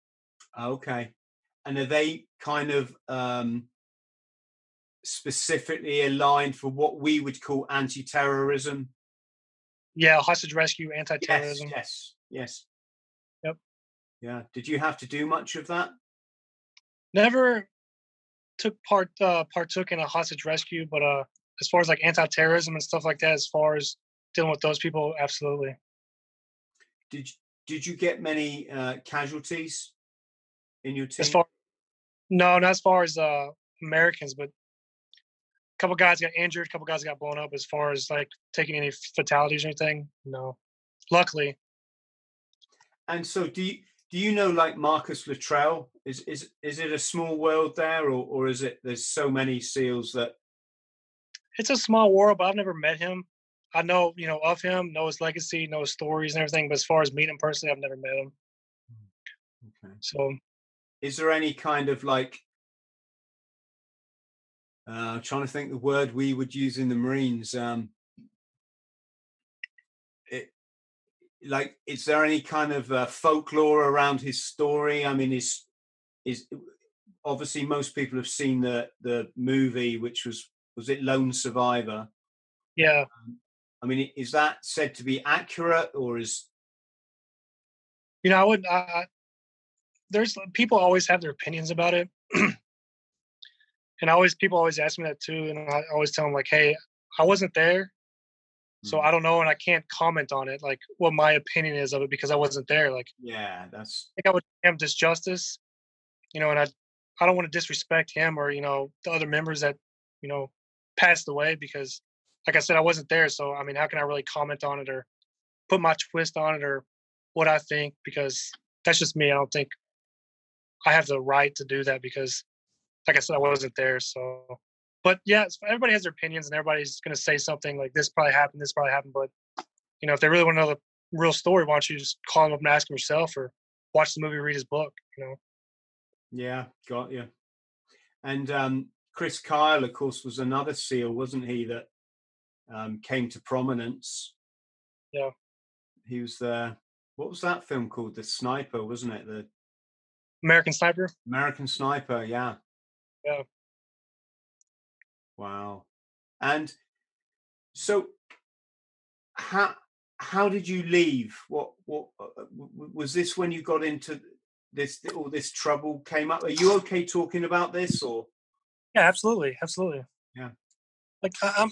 Okay. And are they kind of specifically aligned for what we would call anti-terrorism? Yeah, hostage rescue, anti-terrorism. Yes. Yep. Yeah. Did you have to do much of that? Never partook in a hostage rescue, but as far as like anti-terrorism and stuff like that, as far as dealing with those people, absolutely. Did you get many casualties in your team? No, not as far as Americans, but a couple guys got injured, a couple guys got blown up. As far as like taking any fatalities or anything, no, luckily. And so do you know, like, Marcus Luttrell? Is it a small world there, or is it there's so many SEALs that? It's a small world, but I've never met him. I know, you know, of him, know his legacy, know his stories and everything, but as far as meeting him personally, I've never met him. Okay. So, is there any kind of like? I'm trying to think the word we would use in the Marines. Like, is there any kind of folklore around his story? I mean, is obviously most people have seen the movie, which was it Lone Survivor? Yeah. I mean, is that said to be accurate, or is? You know, I would. There's people always have their opinions about it, and people always ask me that too, and I always tell them like, hey, I wasn't there. So I don't know, and I can't comment on it, like what my opinion is of it, because I wasn't there. Like, yeah, that's. I think I would attempt this justice, you know, and I don't want to disrespect him or, you know, the other members that, you know, passed away, because, like I said, I wasn't there. So, I mean, how can I really comment on it or put my twist on it or what I think? Because that's just me. I don't think I have the right to do that because, like I said, I wasn't there. So. But yeah, everybody has their opinions, and everybody's going to say something like this probably happened. But, you know, if they really want to know the real story, why don't you just call him up and ask him yourself, or watch the movie, read his book, you know? Yeah, got you. And Chris Kyle, of course, was another SEAL, wasn't he, that came to prominence? Yeah. He was there. What was that film called? The Sniper, wasn't it? The American Sniper? American Sniper, yeah. Yeah. Wow. And so how did you leave? What was this when you got into this, all this trouble came up? Are you okay talking about this, or? Yeah, absolutely. Yeah. Like I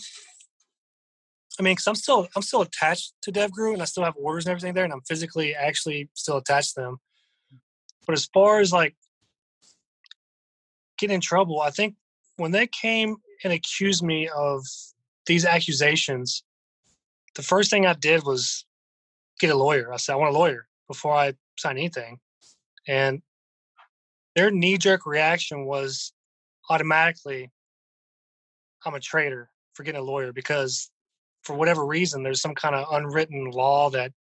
mean, 'cause I'm still attached to DevGroup, and I still have orders and everything there, and I'm physically actually still attached to them. But as far as like getting in trouble, I think when they came and accused me of these accusations, the first thing I did was get a lawyer. I said, I want a lawyer before I sign anything. And their knee-jerk reaction was automatically, I'm a traitor for getting a lawyer, because for whatever reason, there's some kind of unwritten law that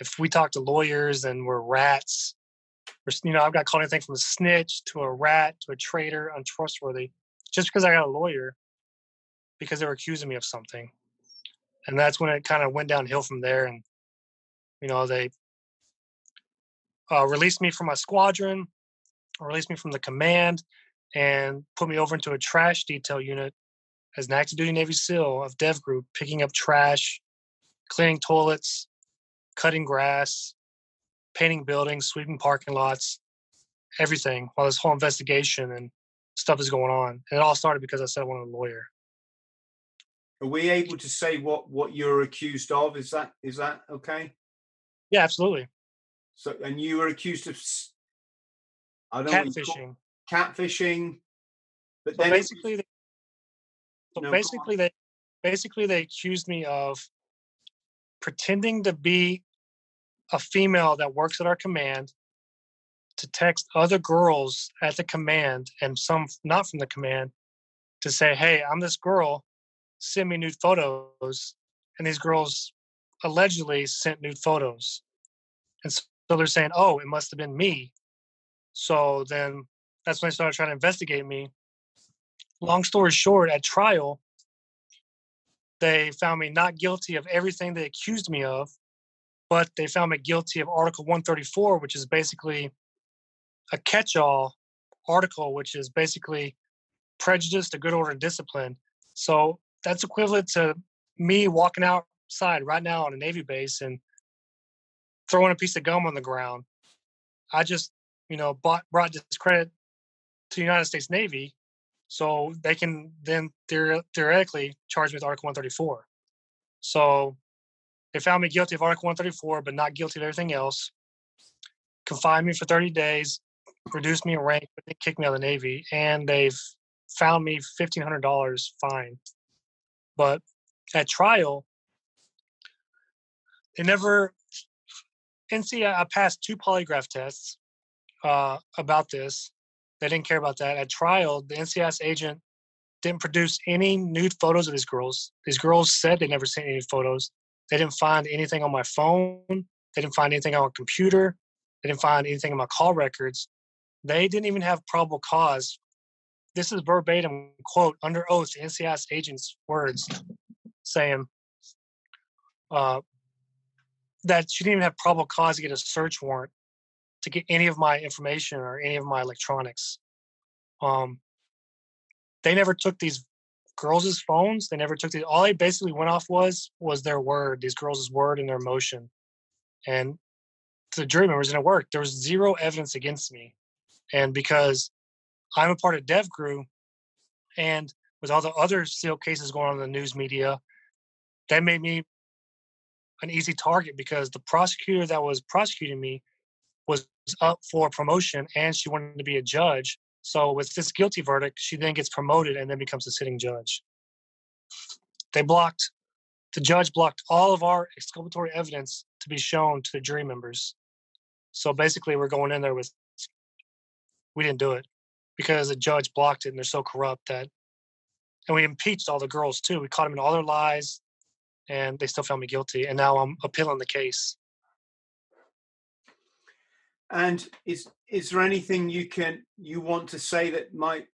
if we talk to lawyers, then we're rats. You know, I've got called anything from a snitch to a rat to a traitor, untrustworthy. Just because I got a lawyer, because they were accusing me of something. And that's when it kind of went downhill from there. And, you know, they released me from my squadron, released me from the command, and put me over into a trash detail unit as an active duty Navy SEAL of DevGroup, picking up trash, cleaning toilets, cutting grass, painting buildings, sweeping parking lots, everything, while this whole investigation and stuff is going on. And it all started because I said I wanted a lawyer. Are we able to say what you're accused of? Is that okay? Yeah, absolutely. So, and you were accused of catfishing. But then basically they accused me of pretending to be a female that works at our command to text other girls at the command and some not from the command to say, "Hey, I'm this girl. Send me nude photos." And these girls allegedly sent nude photos. And so they're saying, "Oh, it must have been me." So then that's when they started trying to investigate me. Long story short, at trial, they found me not guilty of everything they accused me of, but they found me guilty of Article 134, which is basically a catch-all article, which is basically prejudice to good order and discipline. So that's equivalent to me walking outside right now on a Navy base and throwing a piece of gum on the ground. I just, brought discredit to the United States Navy. So they can then theoretically charge me with Article 134. So they found me guilty of Article 134, but not guilty of everything else. Confined me for 30 days, reduced me in rank, but they kicked me out of the Navy, and they've found me $1,500 fine. But at trial, they never. NCIS, I passed 2 polygraph tests about this. They didn't care about that. At trial, the NCIS agent didn't produce any nude photos of these girls. These girls said they never sent any photos. They didn't find anything on my phone. They didn't find anything on my computer. They didn't find anything in my call records. They didn't even have probable cause. This is verbatim, quote, under oath, the NCIS agent's words saying that she didn't even have probable cause to get a search warrant to get any of my information or any of my electronics. They never took these girls' phones. They never took these. All they basically went off was their word, these girls' word and their emotion. And to the jury members, it didn't work. There was 0 evidence against me. And because I'm a part of DevGroup, and with all the other SEAL cases going on in the news media, that made me an easy target because the prosecutor that was prosecuting me was up for promotion and she wanted to be a judge. So with this guilty verdict, she then gets promoted and then becomes a sitting judge. The judge blocked all of our exculpatory evidence to be shown to the jury members. So basically we're going in there with, we didn't do it because the judge blocked it and they're so corrupt that, and we impeached all the girls too. We caught them in all their lies and they still found me guilty. And now I'm appealing the case. And is there anything you want to say that might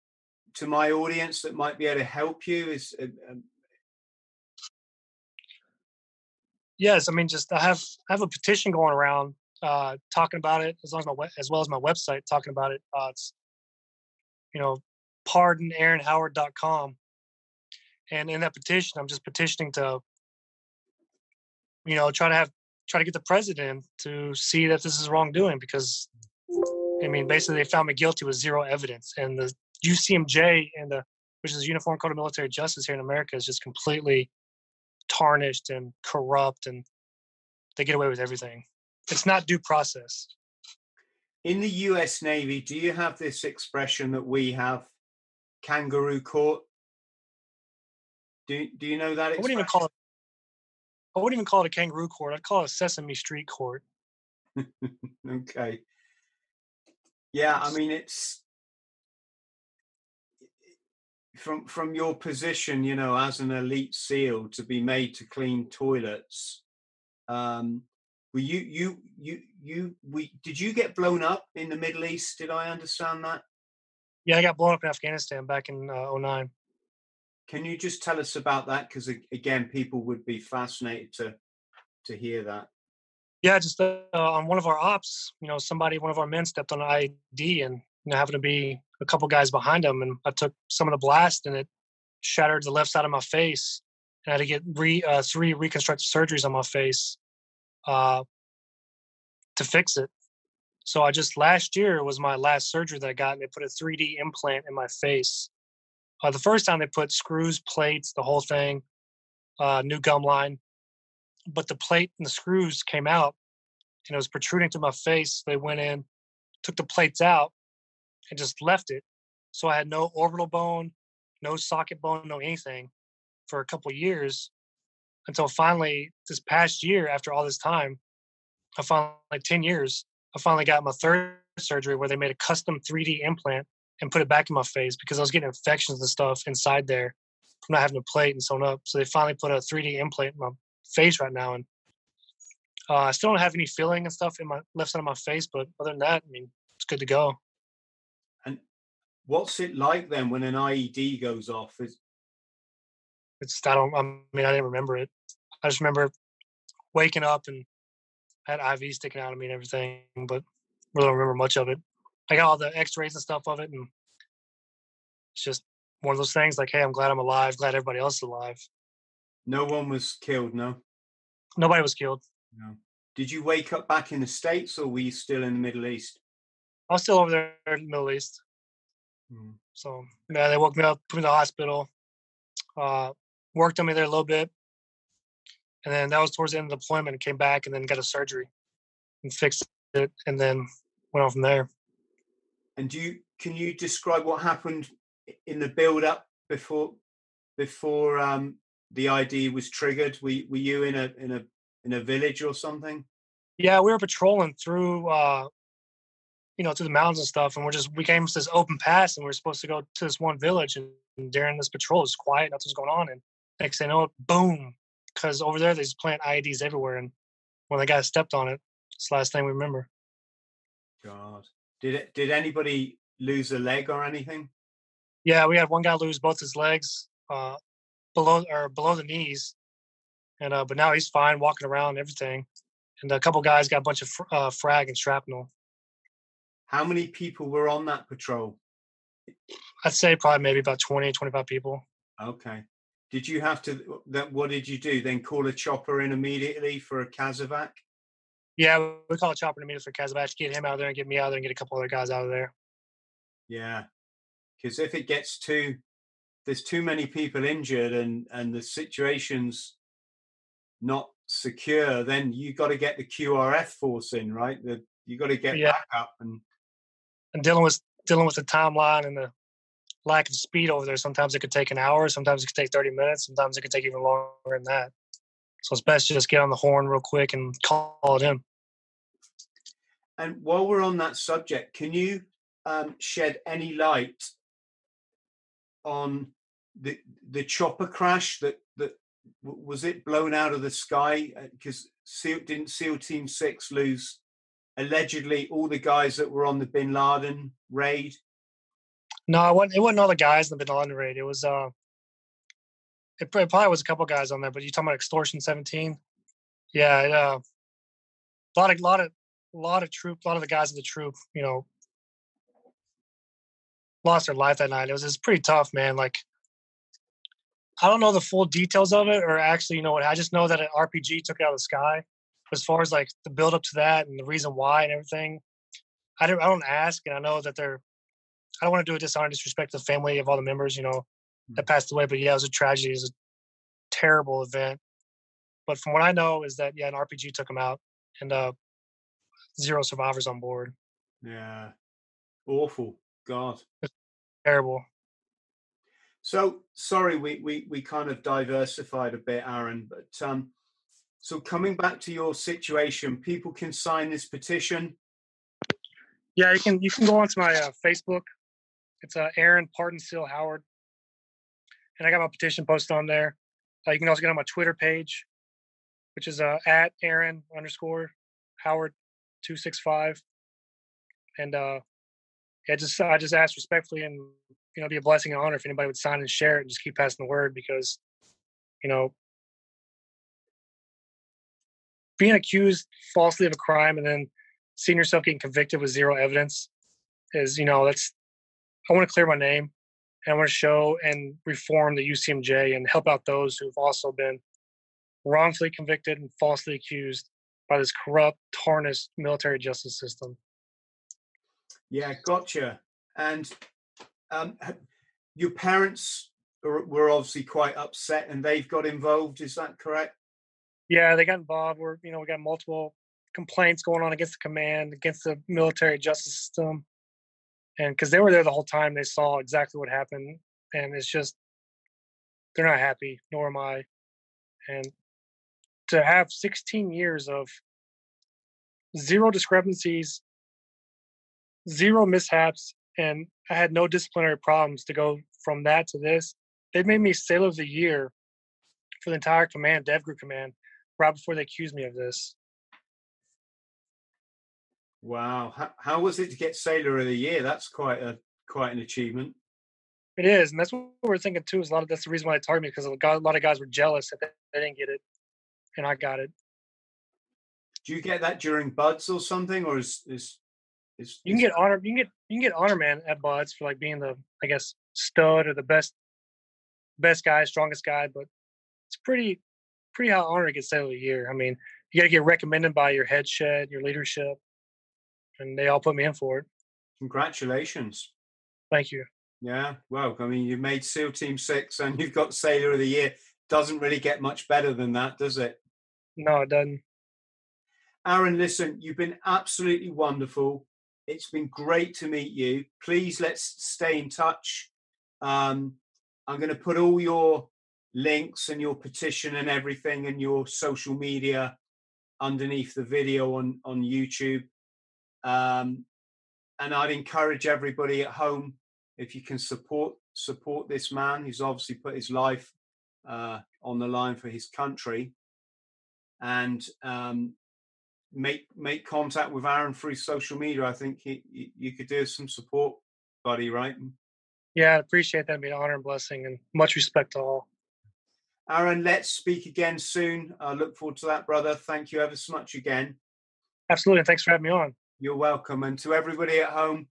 to my audience that might be able to help you? Yes, I mean, just I have a petition going around talking about it as well as my website talking about it. It's PardonAaronHoward.com, and in that petition, I'm just petitioning to try to get the president to see that this is wrongdoing because, I mean, basically they found me guilty with 0 evidence. And the UCMJ, which is the Uniform Code of Military Justice here in America, is just completely tarnished and corrupt, and they get away with everything. It's not due process. In the U.S. Navy, do you have this expression that we have, kangaroo court? Do you know that expression? I wouldn't even call it. I wouldn't even call it a kangaroo court. I'd call it a Sesame Street court. Okay. Yeah, I mean, it's from your position, as an elite SEAL, to be made to clean toilets. Did you get blown up in the Middle East? Did I understand that? Yeah, I got blown up in Afghanistan back in 2009. Can you just tell us about that? Because again, people would be fascinated to hear that. Yeah, just on one of our ops, one of our men stepped on an IED and happened to be a couple guys behind him, and I took some of the blast and it shattered the left side of my face. And I had to get 3 reconstructive surgeries on my face to fix it. So last year was my last surgery that I got, and they put a 3D implant in my face. The first time they put screws, plates, the whole thing. new gum line, but the plate and the screws came out and it was protruding to my face. They went in, took the plates out and just left it. So I had no orbital bone, no socket bone, no anything for a couple of years, until finally this past year, after all this time, I finally, like 10 years, I finally got my third surgery where they made a custom 3D implant and put it back in my face because I was getting infections and stuff inside there from not having a plate and sewn up. So they finally put a 3D implant in my face right now. And I still don't have any feeling and stuff in my left side of my face. But other than that, I mean, it's good to go. And what's it like then when an IED goes off? I didn't remember it. I just remember waking up and had IV sticking out of me and everything, but really don't remember much of it. I got all the x-rays and stuff of it, and it's just one of those things like, hey, I'm glad I'm alive, glad everybody else is alive. No one was killed, no? Nobody was killed. No. Did you wake up back in the States, or were you still in the Middle East? I was still over there in the Middle East. Mm. So, yeah, they woke me up, put me in the hospital, worked on me there a little bit. And then that was towards the end of the deployment. Came back and then got a surgery and fixed it and then went on from there. And can you describe what happened in the build-up before the ID was triggered? Were you in a village or something? Yeah, we were patrolling through through the mountains and stuff, and we came to this open pass and we were supposed to go to this one village, and during this patrol it's quiet, nothing's going on, and next thing I know, boom. Because over there, they just plant IEDs everywhere. And when the guy stepped on it, it's the last thing we remember. God. Did anybody lose a leg or anything? Yeah, we had one guy lose both his legs below the knees. And but now he's fine, walking around and everything. And a couple guys got a bunch of frag and shrapnel. How many people were on that patrol? I'd say probably maybe about 20, 25 people. Okay. Did you have to, what did you do? Then call a chopper in immediately for a Kazovac? Yeah, we call a chopper immediately for Kazovac to get him out of there and get me out of there and get a couple other guys out of there. Yeah, because if it gets there's too many people injured and the situation's not secure, then you got to get the QRF force in, right? You got to get back up. And dealing with the timeline and the lack of speed over there. Sometimes it could take an hour. Sometimes it could take 30 minutes. Sometimes it could take even longer than that. So it's best to just get on the horn real quick and call it in. And while we're on that subject, can you shed any light on the chopper crash that was it blown out of the sky? Because didn't SEAL Team 6 lose allegedly all the guys that were on the Bin Laden raid? No, it wasn't all the guys in the Bin Laden raid. It was it probably was a couple guys on there. But you talking about Extortion 17? Yeah, a lot of the guys in the troop, lost their life that night. It was pretty tough, man. Like, I don't know the full details of it, or actually, what I just know that an RPG took it out of the sky. As far as like the build up to that and the reason why and everything, I don't ask, and I know that I don't want to do a dishonor, disrespect to the family of all the members, that passed away. But yeah, it was a tragedy. It was a terrible event. But from what I know is that, an RPG took them out and zero survivors on board. Yeah. Awful. God. Terrible. So, sorry, we kind of diversified a bit, Aaron. But so coming back to your situation, people can sign this petition. Yeah, you can go onto my Facebook. It's Aaron Seal Howard. And I got my petition posted on there. You can also get on my Twitter page, which is at Aaron _Howard 265. And I just ask respectfully and, it'd be a blessing and honor if anybody would sign and share it and just keep passing the word because, being accused falsely of a crime and then seeing yourself getting convicted with zero evidence is, I want to clear my name and I want to show and reform the UCMJ and help out those who've also been wrongfully convicted and falsely accused by this corrupt, tarnished military justice system. Yeah, gotcha. And your parents were obviously quite upset, and they've got involved. Is that correct? Yeah, they got involved. We got multiple complaints going on against the command, against the military justice system, and because they were there the whole time, they saw exactly what happened, and it's just they're not happy. Nor am I. And to have 16 years of zero discrepancies, zero mishaps, and I had no disciplinary problems, to go from that to this. They made me Sailor of the Year for the entire command, DevGroup command, right before they accused me of this. Wow. How was it to get Sailor of the Year? That's quite an achievement. It is, and that's what we're thinking too. That's the reason why they targeted me, because a lot of guys were jealous that they didn't get it, and I got it. Do you get that during BUDS or something, or is you can get honor? You can get honor man at BUDS for like being the, I guess, stud or the best guy, strongest guy. But it's pretty high honor to get Sailor of the Year. I mean, you got to get recommended by your head shed, your leadership, and they all put me in for it. Congratulations! Thank you. Yeah, well, I mean, you've made SEAL Team 6 and you've got Sailor of the Year. Doesn't really get much better than that, does it? No, it doesn't. Aaron, listen, you've been absolutely wonderful. It's been great to meet you. Please, let's stay in touch. I'm going to put all your links and your petition and everything and your social media underneath the video on YouTube. And I'd encourage everybody at home, if you can support this man, he's obviously put his life on the line for his country, and make contact with Aaron through social media. I think you could do some support, buddy, right? Yeah, I appreciate that. It'd be an honor and blessing, and much respect to all. Aaron, let's speak again soon. I look forward to that, brother. Thank you ever so much again. Absolutely. Thanks for having me on. You're welcome. And to everybody at home,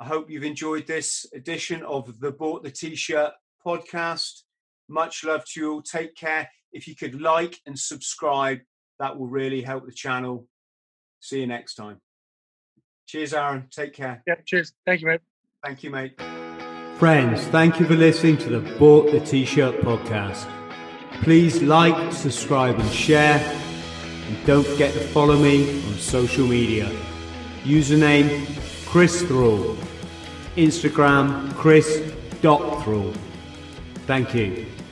I hope you've enjoyed this edition of the Bought the T-Shirt podcast. Much love to you all. Take care. If you could like and subscribe, that will really help the channel. See you next time. Cheers, Aaron. Take care. Yeah, cheers. Thank you, mate. Thank you, mate. Friends, thank you for listening to the Bought the T-Shirt podcast. Please like, subscribe, and share. And don't forget to follow me on social media. Username Chris Thrall, Instagram Chris.Thrall. Thank you.